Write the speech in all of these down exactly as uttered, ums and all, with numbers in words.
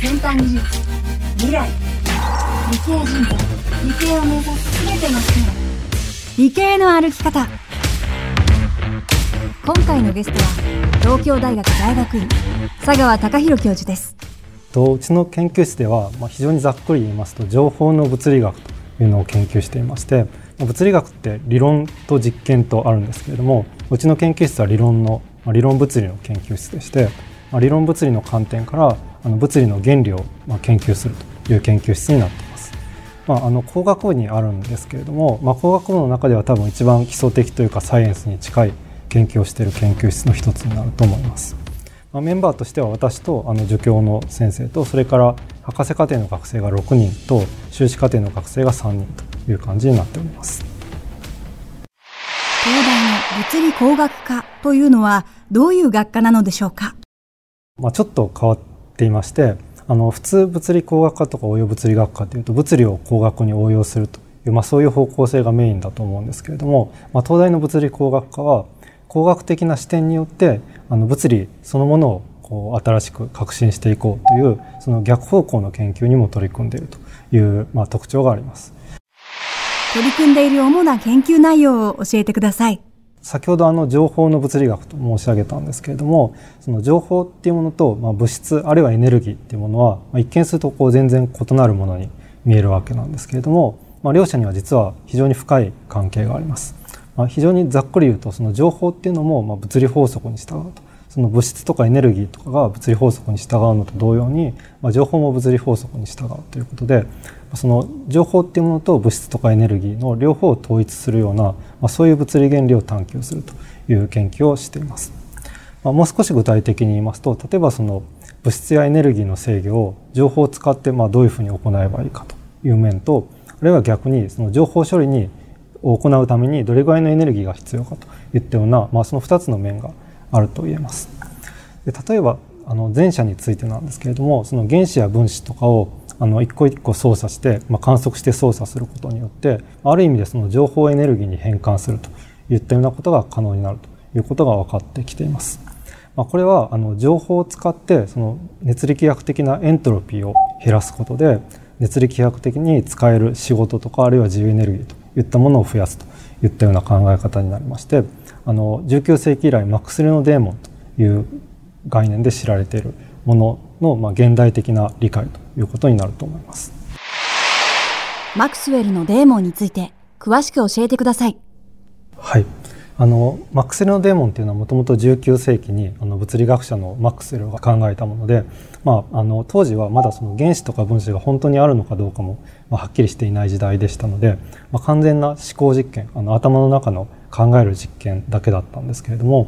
全般に未来理系人材理系を目指す全ての人理系の歩き方。今回のゲストは東京大学大学院佐川隆弘教授です。うちの研究室では非常にざっくり言いますと情報の物理学というのを研究していまして、物理学って理論と実験とあるんですけれども、うちの研究室は理論の理論物理の研究室でして、理論物理の観点から物理の原理を研究するという研究室になっています。まあ、あの工学部にあるんですけれども、まあ、工学部の中では多分一番基礎的というかサイエンスに近い研究をしている研究室の一つになると思います。まあ、メンバーとしては私とあの助教の先生と、それから博士課程の学生がろくにんと修士課程の学生がさんにんという感じになっております。東大の物理工学科というのはどういう学科なのでしょうか。まあ、ちょっと変わっていまして、あの普通物理工学科とか応用物理学科というと物理を工学に応用するという、まあ、そういう方向性がメインだと思うんですけれども、まあ、東大の物理工学科は工学的な視点によってあの物理そのものをこう新しく革新していこうという、その逆方向の研究にも取り組んでいるという、まあ、特徴があります。取り組んでいる主な研究内容を教えてください。先ほどあの情報の物理学と申し上げたんですけれども、その情報っていうものとまあ物質あるいはエネルギーっていうものは一見するとこう全然異なるものに見えるわけなんですけれども、まあ、両者には実は非常に深い関係があります。まあ、非常にざっくり言うと、その情報っていうのもまあ物理法則に従うと、その物質とかエネルギーとかが物理法則に従うのと同様に、まあ、情報も物理法則に従うということで、その情報っていうものと物質とかエネルギーの両方を統一するような、まあ、そういう物理原理を探求するという研究をしています。まあ、もう少し具体的に言いますと、例えばその物質やエネルギーの制御を情報を使ってまあどういうふうに行えばいいかという面と、あるいは逆にその情報処理にを行うためにどれぐらいのエネルギーが必要かといったような、まあ、そのふたつの面があると言えます。で、例えばあの前者についてなんですけれども、その原子や分子とかをあの一個一個操作して、まあ、観測して操作することによってある意味でその情報をエネルギーに変換するといったようなことが可能になるということが分かってきています。まあ、これはあの情報を使ってその熱力学的なエントロピーを減らすことで、熱力学的に使える仕事とかあるいは自由エネルギーといったものを増やすといったような考え方になりまして、あのじゅうきゅうせいき以来マックス・レノ・デーモンという概念で知られているものの、まあ、現代的な理解ということになると思います。マクスウェルのデーモンについて詳しく教えてください。はい、あのマクスウェルのデーモンというのはもともとじゅうきゅうせいきにあの物理学者のマックスウェルが考えたもので、まあ、あの当時はまだその原子とか分子が本当にあるのかどうかも、まあ、はっきりしていない時代でしたので、まあ、完全な思考実験、あの頭の中の考える実験だけだったんですけれども、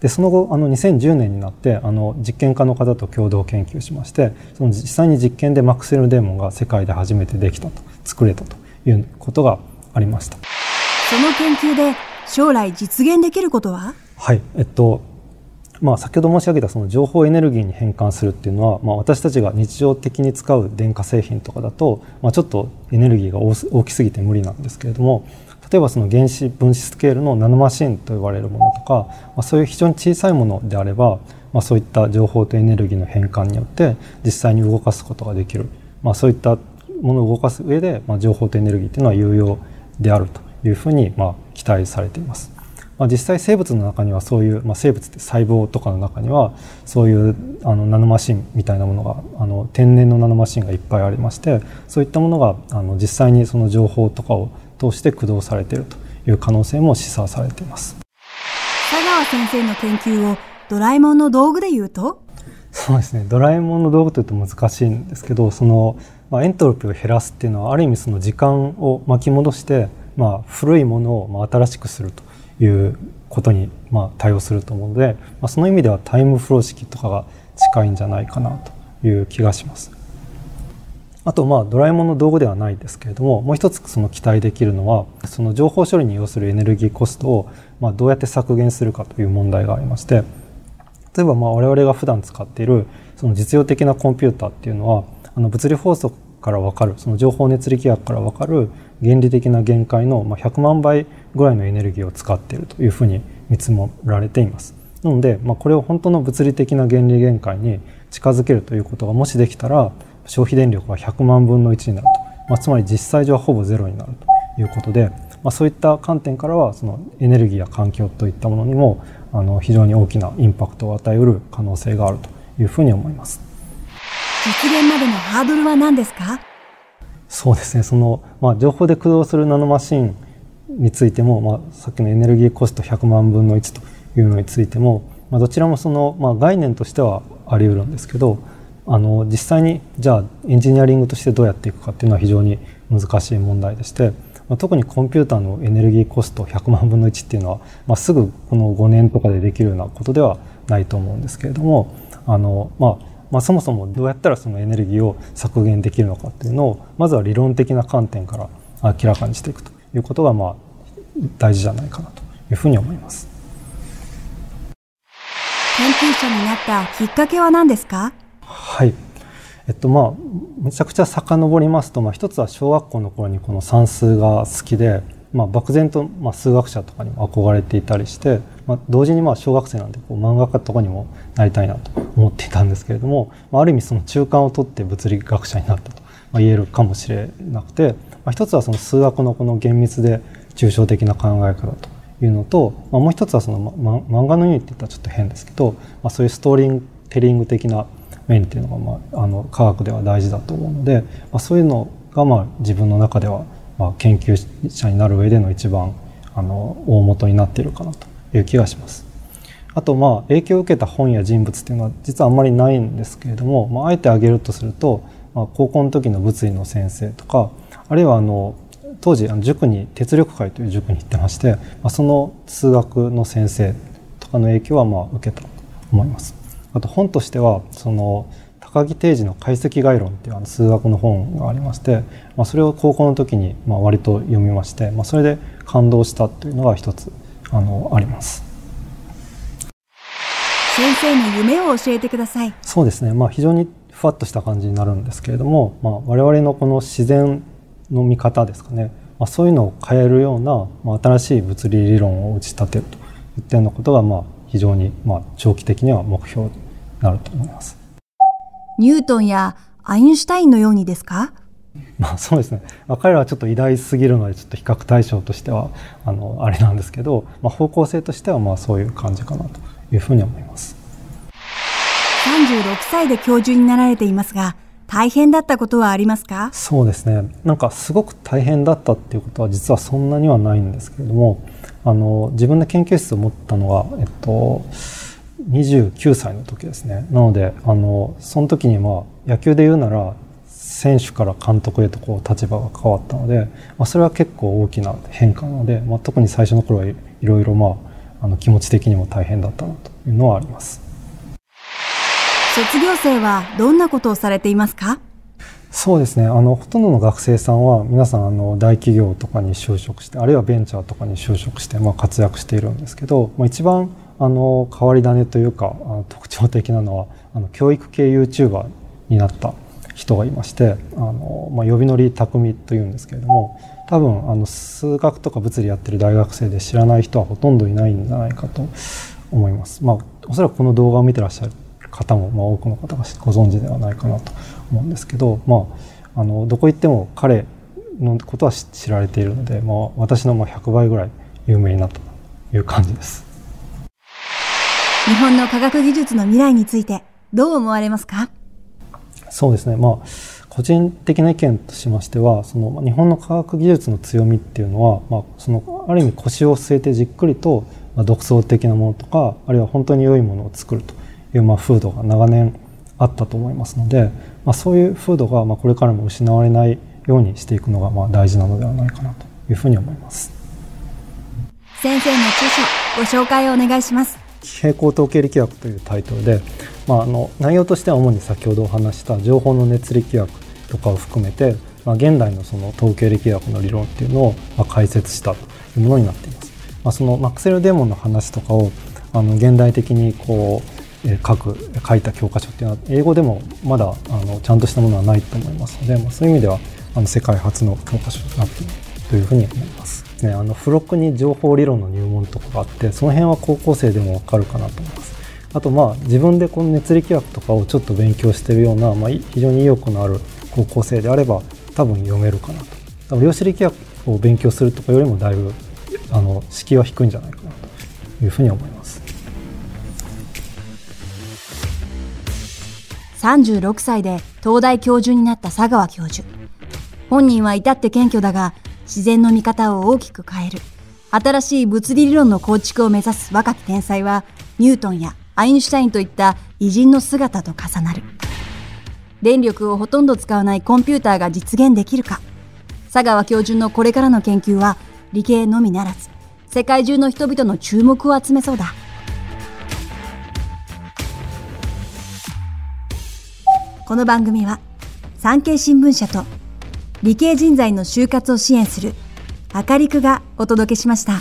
でその後あのにせんじゅうねんになってあの実験家の方と共同研究しまして、その実際に実験でマックスウェルデーモンが世界で初めてできたと作れたということがありました。その研究で将来実現できることは、はい、えっとまあ、先ほど申し上げたその情報エネルギーに変換するっていうのは、まあ、私たちが日常的に使う電化製品とかだと、まあ、ちょっとエネルギーが大きすぎて無理なんですけれども、例えばその原子分子スケールのナノマシンと呼ばれるものとか、まあ、そういう非常に小さいものであれば、まあ、そういった情報とエネルギーの変換によって実際に動かすことができる、まあ、そういったものを動かす上で、まあ、情報とエネルギーというのは有用であるというふうにまあ期待されています。まあ、実際生物の中にはそういう、まあ、生物って細胞とかの中にはそういうあのナノマシンみたいなものがあの天然のナノマシンがいっぱいありまして、そういったものがあの実際にその情報とかを通して駆動されているという可能性も示唆されています。佐川先生の研究をドラえもんの道具で言うと、そうですね、ドラえもんの道具というと難しいんですけど、その、まあ、エントロピーを減らすっていうのはある意味その時間を巻き戻して、まあ、古いものをまあ新しくするということにまあ対応すると思うので、まあ、その意味ではタイムフロー式とかが近いんじゃないかなという気がします。あとまあドラえもんの道具ではないですけれども、もう一つその期待できるのはその情報処理に要するエネルギーコストをまあどうやって削減するかという問題がありまして、例えばまあ我々が普段使っているその実用的なコンピューターっていうのはあの物理法則から分かる、その情報熱力学から分かる原理的な限界のまあひゃくまんばいぐらいのエネルギーを使っているというふうに見積もられています。なのでまあこれを本当の物理的な原理限界に近づけるということがもしできたら、消費電力はひゃくまんぶんのいちになると、まあ、つまり実際上はほぼゼロになるということで、まあ、そういった観点からはそのエネルギーや環境といったものにもあの非常に大きなインパクトを与えうる可能性があるというふうに思います。実現までのハードルは何ですか？そうですね、その、まあ、情報で駆動するナノマシンについても、まあ、さっきのエネルギーコストひゃくまんぶんのいちというのについても、まあ、どちらもその、まあ、概念としてはあり得るんですけど、あの実際にじゃあエンジニアリングとしてどうやっていくかっていうのは非常に難しい問題でして、まあ、特にコンピューターのエネルギーコストひゃくまんぶんのいちっていうのは、まあ、すぐこのごねんとかでできるようなことではないと思うんですけれども、あの、まあまあ、そもそもどうやったらそのエネルギーを削減できるのかっていうのをまずは理論的な観点から明らかにしていくということがまあ大事じゃないかなというふうに思います。研究者になったきっかけは何ですか？はい、えっとまあめちゃくちゃ遡りますと、まあ、一つは小学校の頃にこの算数が好きで、まあ、漠然とまあ数学者とかにも憧れていたりして、まあ、同時にまあ小学生なんでこう漫画家とかにもなりたいなと思っていたんですけれども、まあ、ある意味その中間を取って物理学者になったと言えるかもしれなくて、まあ、一つはその数学のこの厳密で抽象的な考え方というのと、まあ、もう一つはその、ま、漫画の意味って言ったらちょっと変ですけど、まあ、そういうストーリーテリング的な面っていうのが、まあ、あの科学では大事だと思うので、まあ、そういうのがまあ自分の中ではまあ研究者になる上での一番あの大元になっているかなという気がします。あとまあ影響を受けた本や人物っていうのは実はあんまりないんですけれども、まあ、あえて挙げるとすると、まあ、高校の時の物理の先生とか、あるいはあの当時塾に鉄力会という塾に行ってまして、まあ、その数学の先生とかの影響はまあ受けたと思います。あと本としてはその高木定治の解析概論っていうあの数学の本がありまして、まあ、それを高校の時にまあ割と読みまして、まあ、それで感動したというのが一つあのあります。先生の夢を教えてください。そうですね、まあ、非常にふわっとした感じになるんですけれども、まあ、我々のこの自然の見方ですかね、まあ、そういうのを変えるような、まあ、新しい物理理論を打ち立てるといったようなことがまあ非常にまあ長期的には目標になると思います。ニュートンやアインシュタインのようにですか？まあそうですね、まあ、彼らはちょっと偉大すぎるのでちょっと比較対象としてはあのあれなんですけど、まあ、方向性としてはまあそういう感じかなというふうに思います。さんじゅうろくさいで教授になられていますが、大変だったことはありますか？そうですね、なんかすごく大変だったっていうことは実はそんなにはないんですけれども、あの自分の研究室を持ったのが、えっと、にじゅうきゅうさいの時ですね。なのであのその時に、まあ、野球で言うなら選手から監督へとこう立場が変わったので、まあ、それは結構大きな変化なので、まあ、特に最初の頃はいろいろ、まあ、あの気持ち的にも大変だったなというのはあります。卒業生はどんなことをされていますか？そうですね、あのほとんどの学生さんは皆さんあの大企業とかに就職して、あるいはベンチャーとかに就職して、まあ、活躍しているんですけど、まあ、一番あの変わり種というかあの特徴的なのはあの教育系 ユーチューバー になった人がいまして、あの、まあ、呼び乗り匠というんですけれども、多分あの数学とか物理やってる大学生で知らない人はほとんどいないんじゃないかと思います。まあ、おそらくこの動画を見てらっしゃる方も、まあ、多くの方がご存知ではないかなと思うんですけど、まあ、あのどこ行っても彼のことは知られているので、まあ、私のまあひゃくばいぐらい有名になったという感じです。日本の科学技術の未来についてどう思われますか？そうですね、まあ、個人的な意見としましては、その日本の科学技術の強みっていうのは、まあ、そのある意味腰を据えてじっくりと独創的なものとか、あるいは本当に良いものを作るというまあ風土が長年あったと思いますので、まあ、そういう風土がまあこれからも失われないようにしていくのがまあ大事なのではないかなというふうに思います。先生の著書ご紹介をお願いします。平行統計力学というタイトルで、まあ、あの内容としては主に先ほどお話した情報の熱力学とかを含めて、まあ、現代のその統計力学の理論っていうのをまあ解説したというものになっています。まあ、そのマクセル・デーモンの話とかをあの現代的にこう書く書いた教科書っていうのは英語でもまだあのちゃんとしたものはないと思いますので、まあ、そういう意味ではあの世界初の教科書になっているというふうに思います、ね、あの付録に情報理論の入門とかがあって、その辺は高校生でも分かるかなと思います。あとまあ自分でこの熱力学とかをちょっと勉強してるような、まあ、非常に意欲のある高校生であれば多分読めるかなと。多分量子力学を勉強するとかよりもだいぶあの敷居は低いんじゃないかなというふうに思います。さんじゅうろくさいで東大教授になった佐川教授。本人は至って謙虚だが、自然の見方を大きく変える新しい物理理論の構築を目指す若き天才は、ニュートンやアインシュタインといった偉人の姿と重なる。電力をほとんど使わないコンピューターが実現できるか。佐川教授のこれからの研究は理系のみならず、世界中の人々の注目を集めそうだ。この番組は産経新聞社と理系人材の就活を支援するあかりくがお届けしました。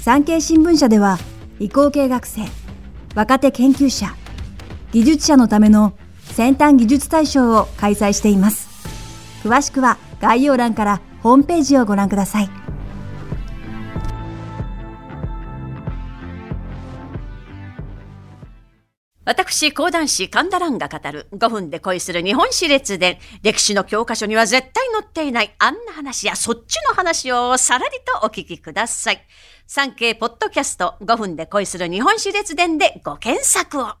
産経新聞社では理工系学生、若手研究者、技術者のための先端技術大賞を開催しています。詳しくは概要欄からホームページをご覧ください。私、講談師神田蘭が語るごふんで恋する日本史列伝。歴史の教科書には絶対載っていないあんな話やそっちの話をさらりとお聞きください。産経ポッドキャストごふんで恋する日本史列伝でご検索を。